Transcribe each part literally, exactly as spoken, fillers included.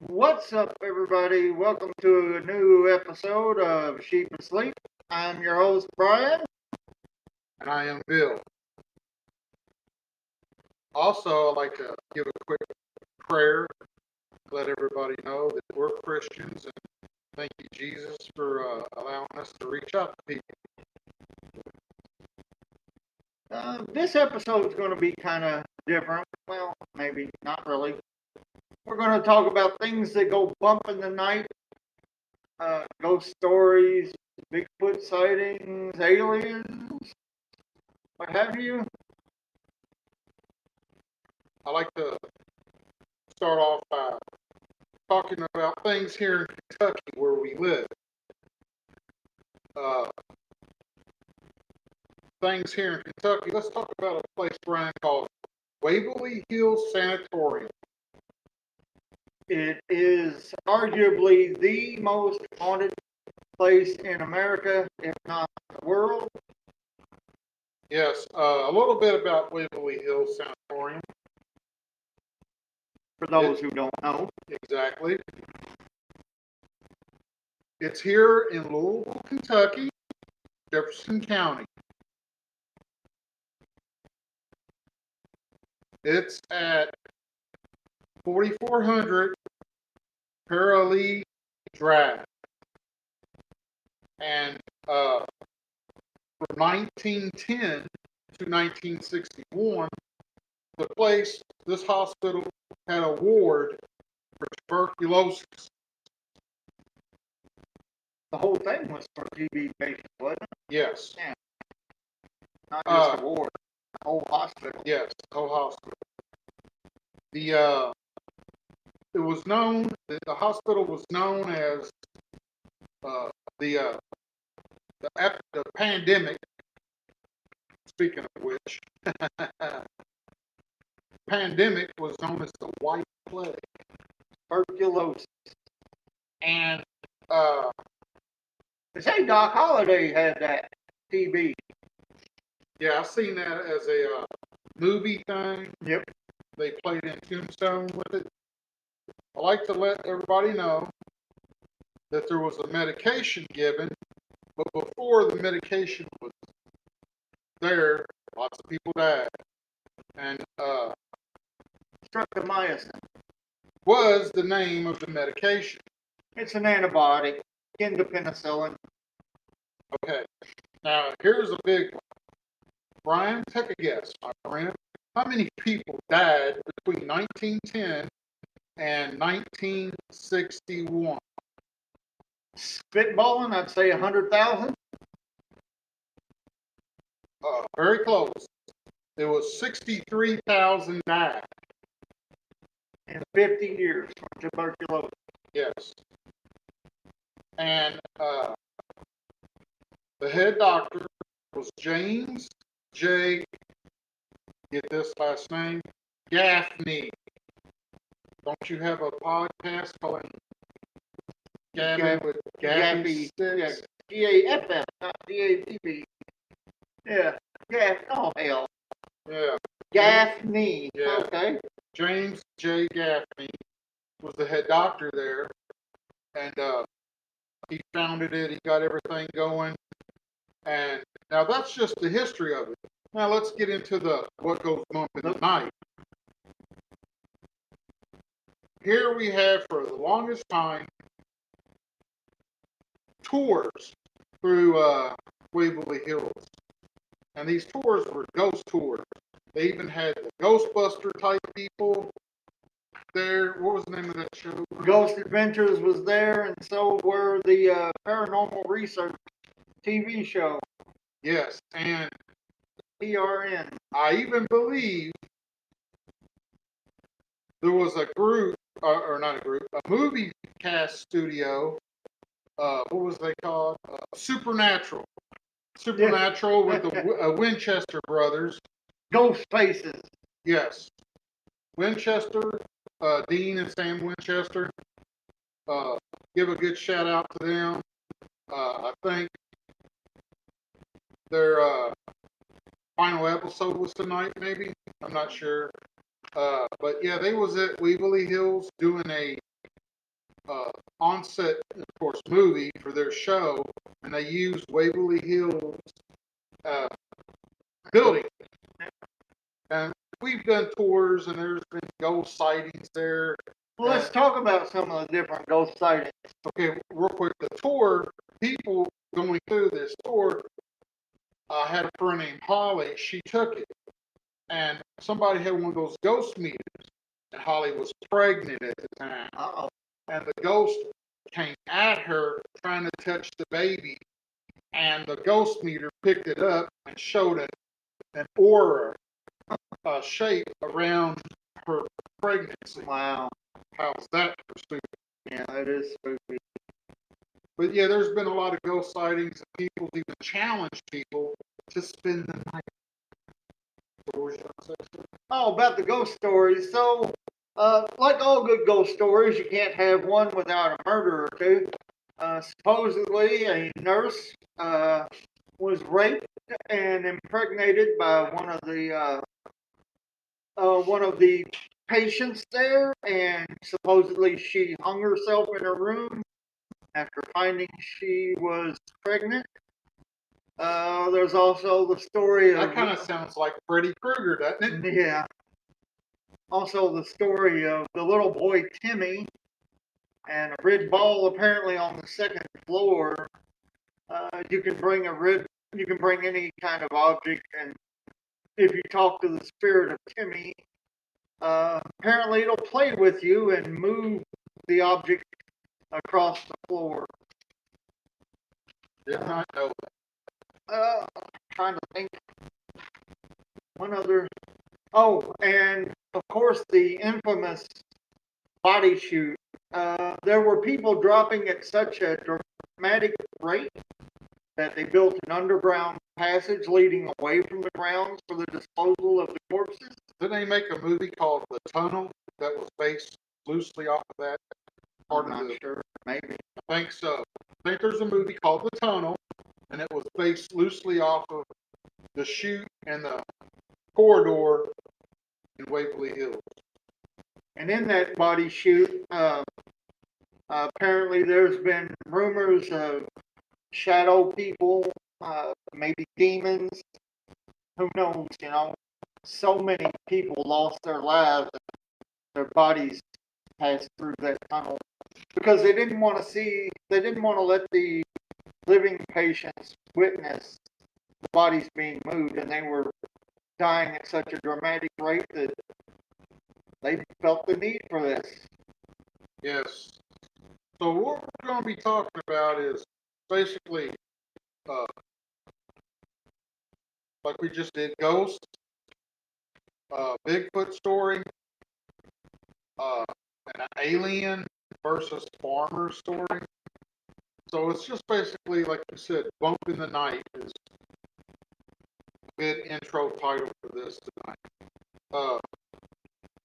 What's up, everybody? Welcome to a new episode of Sheep Asleep. I'm your host, Brian. And I am Bill. Also, I'd like to give a quick prayer, let everybody know that we're Christians, and thank you, Jesus, for uh, allowing us to reach out to people. Uh, this episode is going to be kind of different. Well, maybe not really. We're going to talk about things that go bump in the night, uh, ghost stories, Bigfoot sightings, aliens, what have you. I like to start off by talking about things here in Kentucky where we live. Uh, things here in Kentucky, let's talk about a place, Brian, called Waverly Hills Sanatorium. It is arguably the most haunted place in America, if not the world. Yes, uh, a little bit about Waverly Hills Sanatorium. For those it, who don't know. Exactly. It's here in Louisville, Kentucky, Jefferson County. It's at forty-four hundred Paralee Drive, and uh, from nineteen ten to nineteen sixty-one, the place, this hospital, had a ward for tuberculosis. The whole thing was for T B patients, wasn't it? Yes. Yeah. Not just uh, a ward, the whole hospital. Yes, the whole hospital. The uh, It was known that the hospital was known as uh, the uh, the, after the pandemic. Speaking of which, pandemic was known as the White Plague, tuberculosis, and uh, they say Doc Holliday had that T B. Yeah, I seen that as a uh, movie thing. Yep, they played in Tombstone with it. I like to let everybody know that there was a medication given, but before the medication was there, lots of people died. And uh, streptomycin was the name of the medication. It's an antibiotic, akin to penicillin. Okay, now here's a big one. Brian, take a guess, my friend. How many people died between nineteen ten and nineteen sixty-one? Spitballing, I'd say one hundred thousand. Uh, very close. It was sixty-three thousand died. In fifty years from tuberculosis. Yes. And uh, the head doctor was James J. Get this last name, Gaffney. Don't you have a podcast calling Gabby Gaffy, with Gabby? Yeah, G A F F, not G A T B. Yeah, Gaff, oh hell. Yeah. Gaffney, yeah. Okay. James J. Gaffney was the head doctor there, and uh, he founded it, he got everything going, and now that's just the history of it. Now let's get into the what goes bump in the night. Here we have, for the longest time, tours through uh, Waverly Hills. And these tours were ghost tours. They even had the Ghostbuster type people there. What was the name of that show? Ghost Adventures was there, and so were the uh, Paranormal Research T V show. Yes, and P R N. I even believe there was a group. Uh, or not a group, a movie cast studio, uh, what was they called? Uh, Supernatural. Supernatural yeah. With the uh, Winchester brothers. Ghost Faces. Yes. Winchester, uh, Dean and Sam Winchester. Uh, give a good shout out to them. Uh, I think their uh, final episode was tonight, maybe. I'm not sure. Uh, but yeah, they was at Waverly Hills doing a uh, on-set, of course, movie for their show, and they used Waverly Hills uh, building. And we've done tours, and there's been ghost sightings there. Well, let's talk about some of the different ghost sightings. Okay, real quick. The tour, people going through this tour, I had a friend named Holly. She took it. And somebody had one of those ghost meters. And Holly was pregnant at the time. Uh-oh. And the ghost came at her trying to touch the baby. And the ghost meter picked it up and showed it an aura uh, shape around her pregnancy. Wow. How's that for spooky? Yeah, that is spooky. But yeah, there's been a lot of ghost sightings, and people even challenge people to spend the night. Oh, about the ghost stories. So, uh, like all good ghost stories, you can't have one without a murder or two. Uh, supposedly, a nurse uh, was raped and impregnated by one of the uh, uh, one of the patients there, and supposedly she hung herself in her room after finding she was pregnant. Uh, there's also the story of... That kind of sounds like Freddy Krueger, doesn't it? Yeah. Also the story of the little boy Timmy and a red ball apparently on the second floor. Uh, you can bring a red... You can bring any kind of object, and if you talk to the spirit of Timmy, uh, apparently it'll play with you and move the object across the floor. Did not know that. Uh, I'm trying to think. One other. Oh, and of course the infamous body shoot. Uh, there were people dropping at such a dramatic rate that they built an underground passage leading away from the grounds for the disposal of the corpses. Didn't they make a movie called The Tunnel that was based loosely off of that? I'm not sure. Maybe. I think so. I think there's a movie called The Tunnel. And it was based loosely off of the chute and the corridor in Waverly Hills. And in that body chute, uh, uh, apparently there's been rumors of shadow people, uh, maybe demons. Who knows, you know. So many people lost their lives. Their bodies passed through that tunnel. Because they didn't want to see, they didn't want to let the living patients witnessed the bodies being moved, and they were dying at such a dramatic rate that they felt the need for this. Yes. So what we're going to be talking about is basically, uh, like we just did, ghosts, uh, Bigfoot story, uh, an alien versus farmer story. So it's just basically, like you said, Bump in the Night is a good intro title for this tonight. Uh,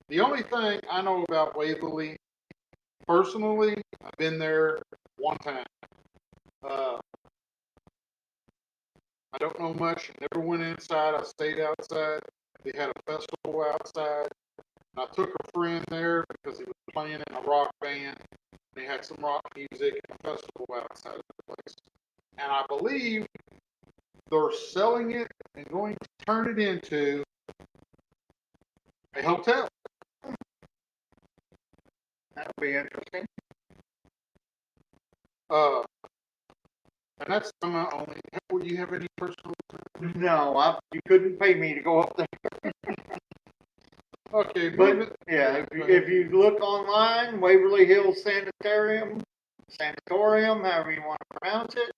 the only thing I know about Waverly, personally, I've been there one time. Uh, I don't know much. I never went inside. I stayed outside. They had a festival outside. And I took a friend there because he was playing in a rock band. They had some rock music and a festival outside of the place. And I believe they're selling it and going to turn it into a hotel. That'll be interesting. Uh, and that's my only. Would you have any personal? No, I, you couldn't pay me to go up there. Okay, but yeah, if you, if you look online, Waverly Hills Sanatorium, Sanatorium, however you want to pronounce it,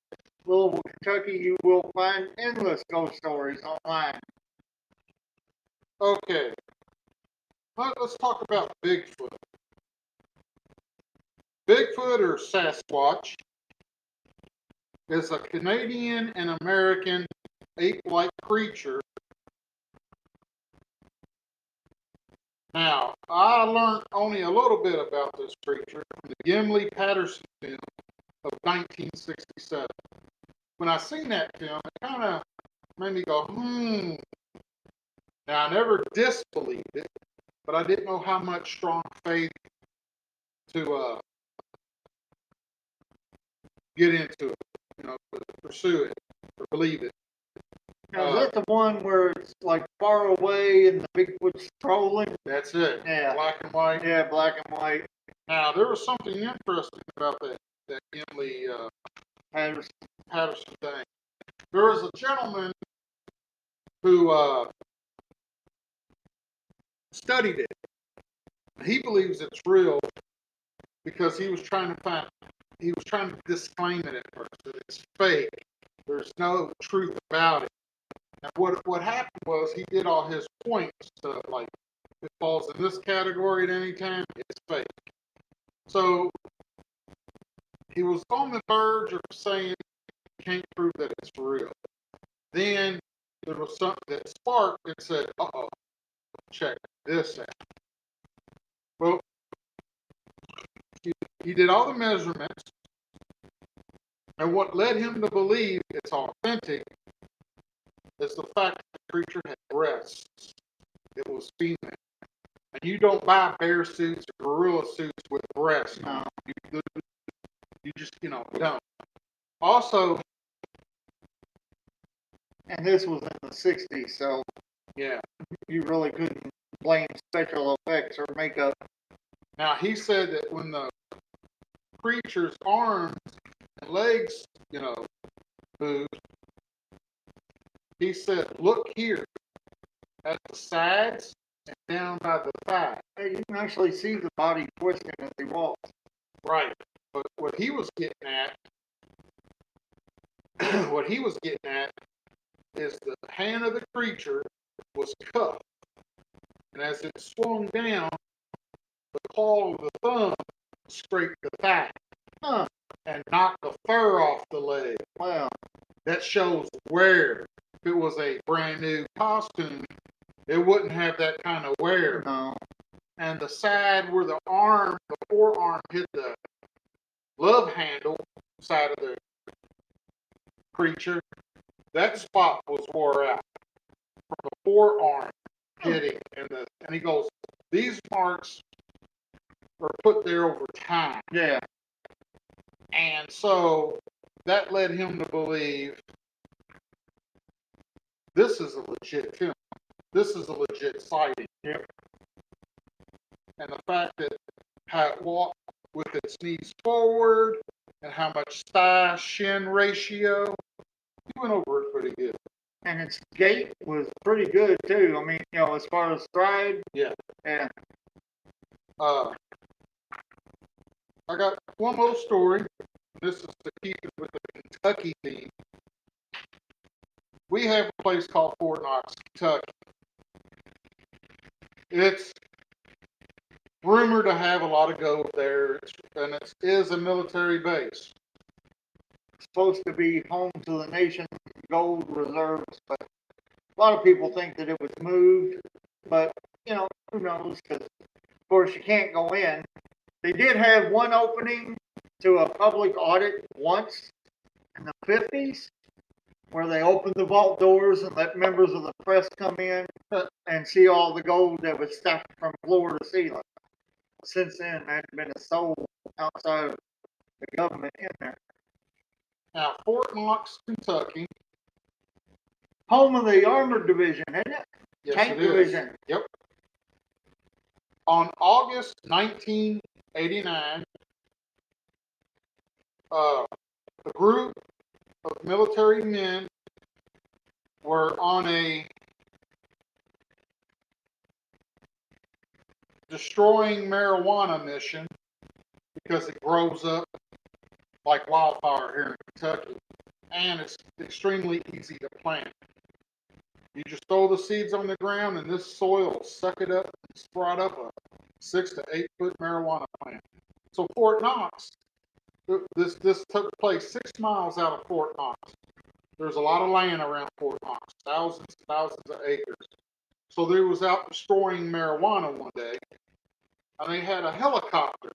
Louisville, Kentucky, you will find endless ghost stories online. Okay, well, let's talk about Bigfoot. Bigfoot, or Sasquatch, is a Canadian and American ape-like creature. Now, I learned only a little bit about this creature from the Gimli Patterson film of nineteen sixty-seven. When I seen that film, it kind of made me go, hmm. Now, I never disbelieved it, but I didn't know how much strong faith to uh, get into it, you know, pursue it, or believe it. Now, is uh, that the one where it's like far away and the Bigfoot's trolling? That's it. Yeah. Black and white. Yeah, black and white. Now, there was something interesting about that, that Gimli uh, Patterson. Patterson thing. There was a gentleman who uh, studied it. He believes it's real because he was trying to find, he was trying to disclaim it at first, that it's fake. There's no truth about it. And what what happened was he did all his points stuff like it falls in this category at any time, it's fake. So he was on the verge of saying can't prove that it's real. Then there was something that sparked and said, uh oh, check this out. Well, he, he did all the measurements. And what led him to believe it's authentic is the fact that the creature had breasts. It was female. And you don't buy bear suits or gorilla suits with breasts. No, you, you just, you know, don't. Also, and this was in the sixties, so yeah, you really couldn't blame special effects or makeup. Now, he said that when the creature's arms legs, you know, moved, he said, look here at the sides and down by the thigh. Hey, you can actually see the body twisting as he walks. Right. But what he was getting at, what he was getting at is the hand of the creature was cuffed. And as it swung down, the claw of the thumb scraped the thigh. Huh. And knock the fur off the leg. Wow. That shows wear. If it was a brand new costume, it wouldn't have that kind of wear. No. And the side where the arm, the forearm hit the glove handle side of the creature, that spot was wore out from the forearm hitting. And, the, and he goes, these marks are put there over time. Yeah. And so that led him to believe this is a legit film. This is a legit sighting. Yep. And the fact that how it walked with its knees forward and how much thigh shin ratio, he went over it pretty good. And its gait was pretty good too. I mean, you know, as far as stride. Yeah. Yeah. Uh, I got one more story. This is to keep it with the Kentucky theme. We have a place called Fort Knox, Kentucky. It's rumored to have a lot of gold there, and it is a military base. It's supposed to be home to the nation's gold reserves, but a lot of people think that it was moved. But, you know, who knows? Because, of course, you can't go in. They did have one opening to a public audit once in the fifties where they opened the vault doors and let members of the press come in and see all the gold that was stacked from floor to ceiling. Since then, there hasn't been a soul outside of the government in there. Now, Fort Knox, Kentucky. Home of the Armored Division, isn't it? Yes, Tank it is. Division. Yep. On August nineteen eighty-nine, uh, a group of military men were on a destroying marijuana mission because it grows up like wildfire here in Kentucky, and it's extremely easy to plant. You just throw the seeds on the ground, and this soil will suck it up and sprout up a six to eight foot marijuana plant. So Fort Knox, this this took place six miles out of Fort Knox. There's a lot of land around Fort Knox, thousands and thousands of acres. So they was out destroying marijuana one day, and they had a helicopter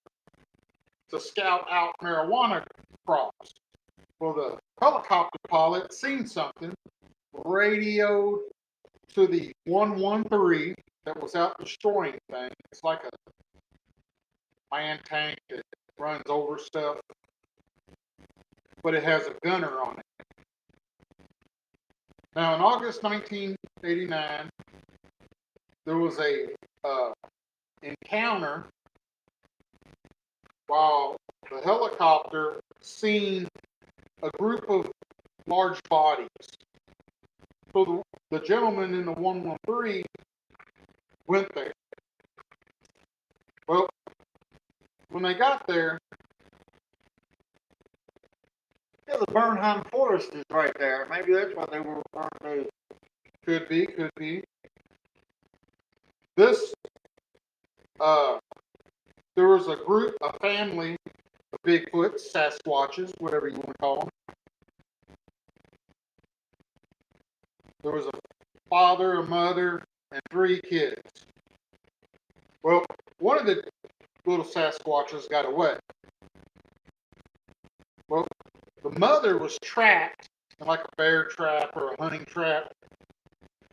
to scout out marijuana crops. Well, the helicopter pilot seen something, radioed to the one one three that was out destroying things. It's like a man tank that runs over stuff. but it has a gunner on it. Now, in August nineteen eighty-nine, there was a uh, encounter while the helicopter seen a group of large bodies. So the, the gentleman in the one one three went there. Well, when they got there, yeah, the Burnheim Forest is right there. Maybe that's what they were referring to. Could be, could be. This, uh, there was a group, a family of Bigfoot, Sasquatches, whatever you want to call them. There was a father, a mother, and three kids. Well, one of the little Sasquatches got away. Well, the mother was trapped in like a bear trap or a hunting trap.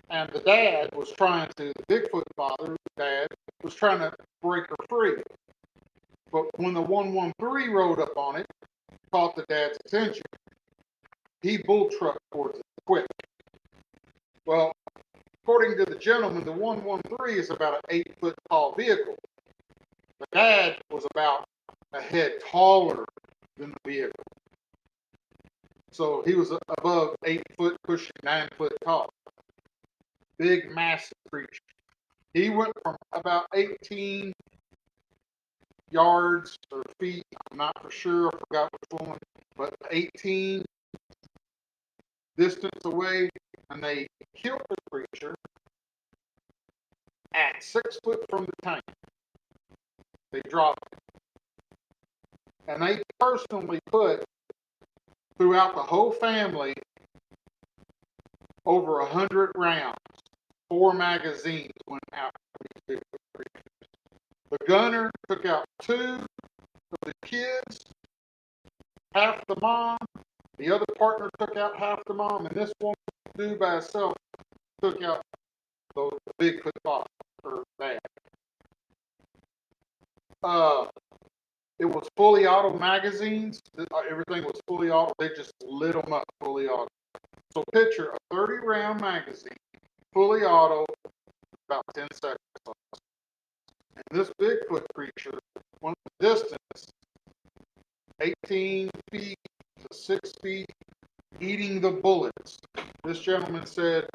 And the dad was trying to, the Bigfoot father, dad, was trying to break her free. But when the one one three rode up on it, caught the dad's attention, he bull trucked towards it quick. Well, according to the gentleman, the one one three is about an eight-foot tall vehicle. The dad was about a head taller than the vehicle. So he was above eight foot, pushing nine foot tall. Big, massive creature. He went from about eighteen yards or feet, I'm not for sure, I forgot which one, but eighteen distance away, and they killed the creature at six foot from the tank. They dropped it. And they personally put throughout the whole family over a hundred rounds. Four magazines went out for these Bigfoot creatures. The gunner took out two of the kids, half the mom. The other partner took out half the mom, and this woman, dude by herself, took out the Bigfoot father or dad. Uh, it was fully auto magazines. Everything was fully auto. They just lit them up fully auto. So picture a thirty round magazine, fully auto, about ten seconds long. And this Bigfoot creature went the distance, eighteen feet to six feet, eating the bullets. This gentleman said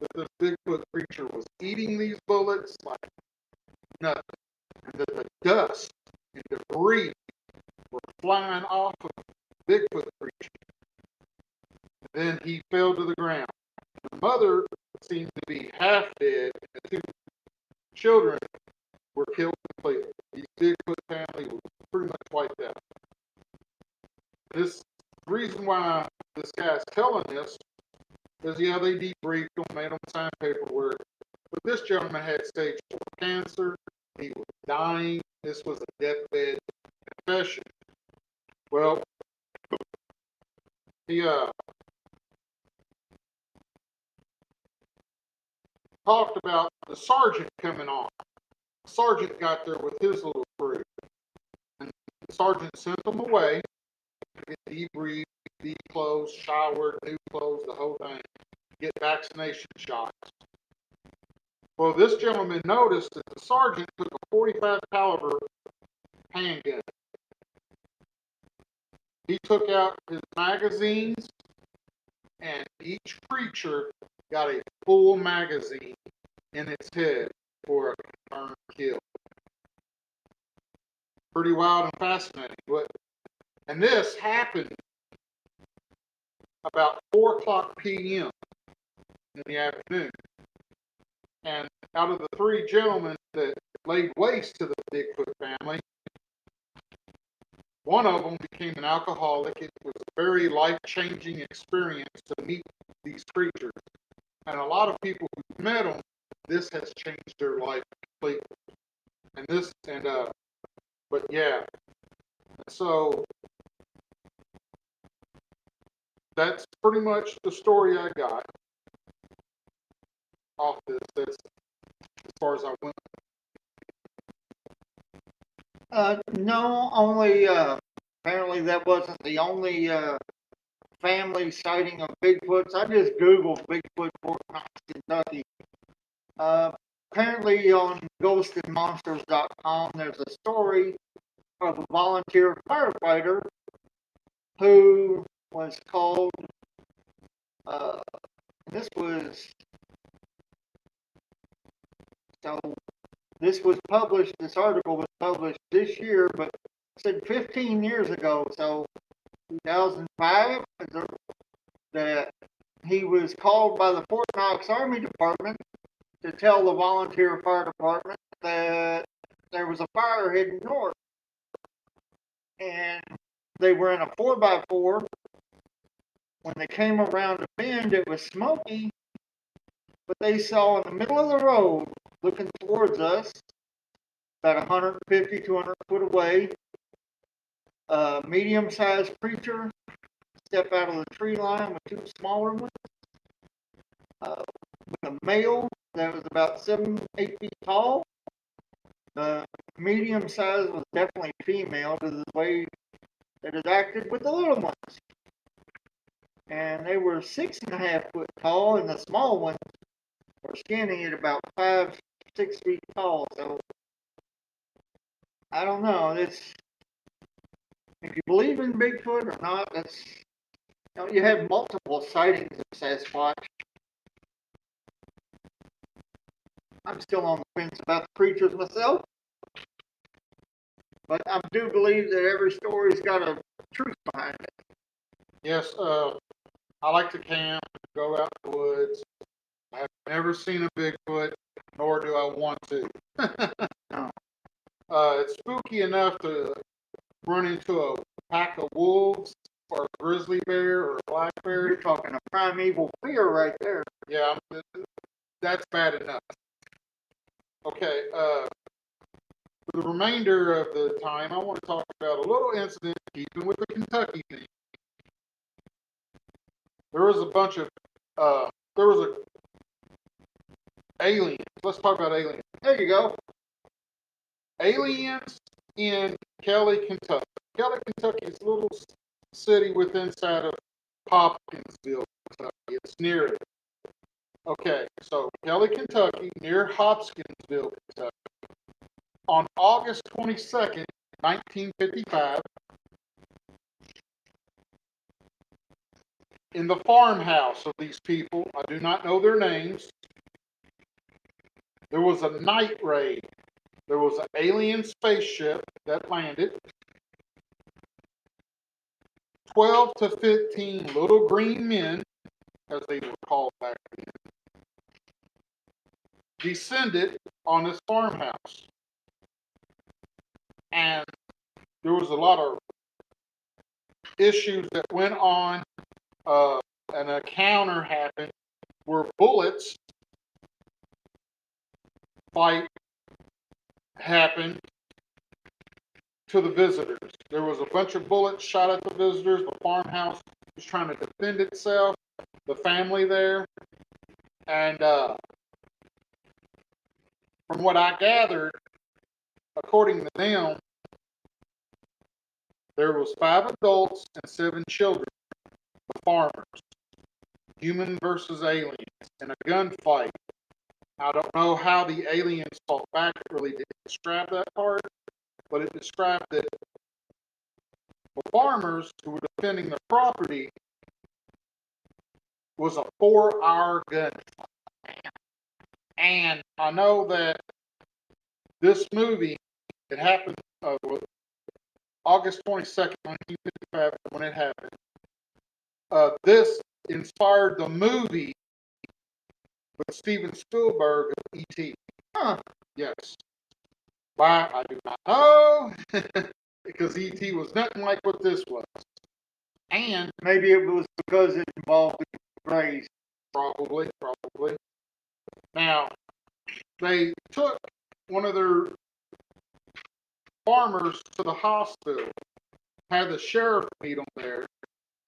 that this Bigfoot creature was eating these bullets like nothing. And that the dust and debris were flying off of the Bigfoot creature. Then he fell to the ground. The mother seemed to be half dead, and two children were killed completely. The Bigfoot family was pretty much wiped out. This reason why this guy's telling this is, yeah, they debriefed them, made them sign paperwork. But this gentleman had stage four cancer. He was dying. This was a deathbed confession. Well, he, uh, talked about the sergeant coming on. The sergeant got there with his little crew. And the sergeant sent them away. Get debriefed, deep clothes, showered, new clothes, the whole thing. Get vaccination shots. Well, this gentleman noticed that the sergeant took a forty-five caliber handgun. He took out his magazines, and each creature got a full magazine in its head for a confirmed kill. Pretty wild and fascinating. But, and this happened about four o'clock p m in the afternoon. And out of the three gentlemen that laid waste to the Bigfoot family, one of them became an alcoholic. It was a very life-changing experience to meet these creatures. And a lot of people who met them, this has changed their life completely. And this, and uh, but yeah. So that's pretty much the story I got off this, that's as far as I went. Uh, no, only uh, Apparently that wasn't the only uh, family sighting of Bigfoots. I just Googled Bigfoot Fort Knox, Kentucky. Uh, apparently on ghost and monsters dot com there's a story of a volunteer firefighter who was called, uh, this was, so this was published, this article was published this year, but it said fifteen years ago, so two thousand five, that he was called by the Fort Knox Army Department to tell the volunteer fire department that there was a fire heading north. And they were in a four by four. When they came around the bend, it was smoky. But they saw in the middle of the road, looking towards us, about one hundred fifty, two hundred foot away, a medium-sized creature step out of the tree line with two smaller ones. Uh, with a male that was about seven, eight feet tall. The medium size was definitely female to the way that it acted with the little ones. And they were six and a half foot tall, and the small ones were skinny at about five, six feet tall. So, I don't know. It's, if you believe in Bigfoot or not, that's, you know, you have multiple sightings of Sasquatch. I'm still on the fence about the creatures myself. But I do believe that every story's got a truth behind it. Yes, uh, I like to camp, go out in the woods. I have never seen a Bigfoot, nor do I want to. No. Uh, it's spooky enough to run into a pack of wolves or a grizzly bear or a black bear. You're talking a primeval fear right there. Yeah, that's bad enough. Okay, uh, for the remainder of the time, I want to talk about a little incident keeping with the Kentucky thing. There was a bunch of, uh, there was a, aliens. Let's talk about aliens. There you go. Aliens in Kelly, Kentucky. Kelly, Kentucky is a little city within side of Hopkinsville, Kentucky. It's near it. Okay, so Kelly, Kentucky, near Hopkinsville, Kentucky. On August twenty-second, nineteen fifty-five, in the farmhouse of these people, I do not know their names, there was a night raid. There was an alien spaceship that landed. twelve to fifteen little green men, as they were called back then, descended on this farmhouse. And there was a lot of issues that went on. Uh, an encounter happened where bullets fight happened to the visitors. There was a bunch of bullets shot at the visitors. The farmhouse was trying to defend itself, the family there. And uh, from what I gathered, according to them, there was five adults and seven children, the farmers, human versus aliens, in a gunfight. I don't know how the aliens fought back. It really didn't describe that part, but it described that the farmers who were defending their property was a four-hour gunfight. And I know that this movie, it happened uh, August twenty-second, nineteen fifty-five, when it happened. Uh, this inspired the movie with Steven Spielberg of E T Huh. Yes. Why, I do not know. Because E T was nothing like what this was. And maybe it was because it involved grays. Probably, probably. Now, they took one of their farmers to the hospital, had the sheriff meet them there,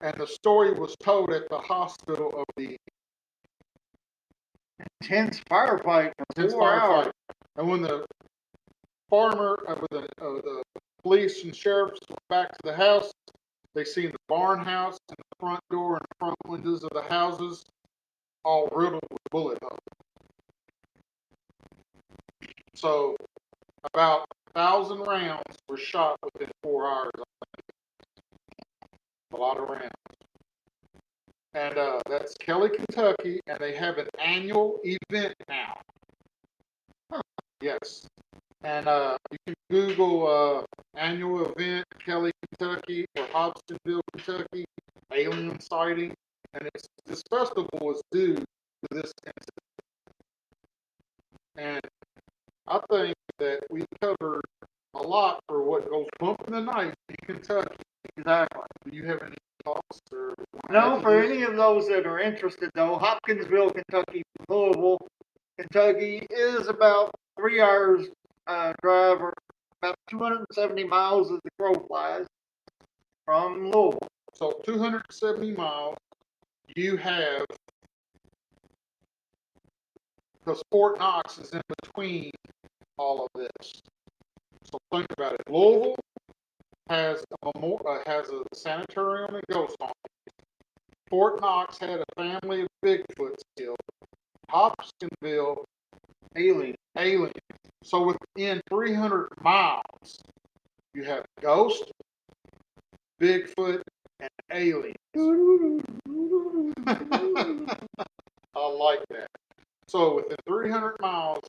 and the story was told at the hospital of the intense firefight. Intense firefight. And when the farmer, uh, the, uh, the Police and sheriffs went back to the house. They seen the barn house and the front door and front windows of the houses all riddled with bullet holes. So about a thousand rounds were shot within four hours. A lot of rounds. And uh, that's Kelly, Kentucky, and they have an annual event now. Huh. Yes. And uh, you can Google uh, annual event Kelly, Kentucky, or Hopkinsville, Kentucky, alien sighting. And it's, this festival is due to this incident. And I think that we covered a lot for what goes bump in the night in Kentucky. Exactly. Do you have any thoughts? Or no, for any of those that are interested, though, Hopkinsville, Kentucky, Louisville, Kentucky is about three hours Uh, drive or about two hundred seventy miles as the crow flies from Louisville. So two hundred seventy miles you have, because Fort Knox is in between all of this. So think about it. Louisville has a, uh, has a sanatorium and ghost home. Fort Knox had a family of Bigfoots killed. Hopkinsville, alien, alien. So within three hundred miles, you have ghost, Bigfoot, and aliens. I like that. So within three hundred miles,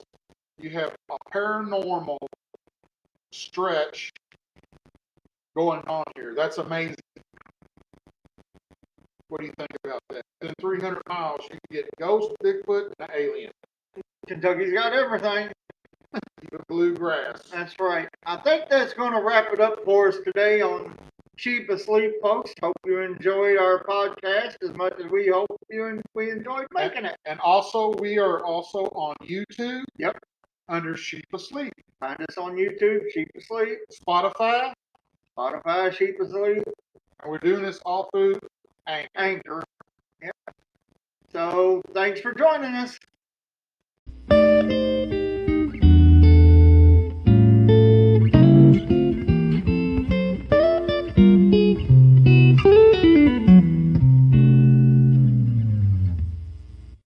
you have a paranormal stretch going on here. That's amazing. What do you think about that? Within three hundred miles, you can get ghost, Bigfoot, and alien. Kentucky's got everything. The bluegrass. That's right. I think that's going to wrap it up for us today on Sheep Asleep, folks. Hope you enjoyed our podcast as much as we hope you and we enjoyed making and, it. And also, we are also on YouTube. Yep. Under Sheep Asleep. Find us on YouTube, Sheep Asleep. Spotify. Spotify, Sheep Asleep. And we're doing this all through Anchor. Anchor. Yep. So, thanks for joining us.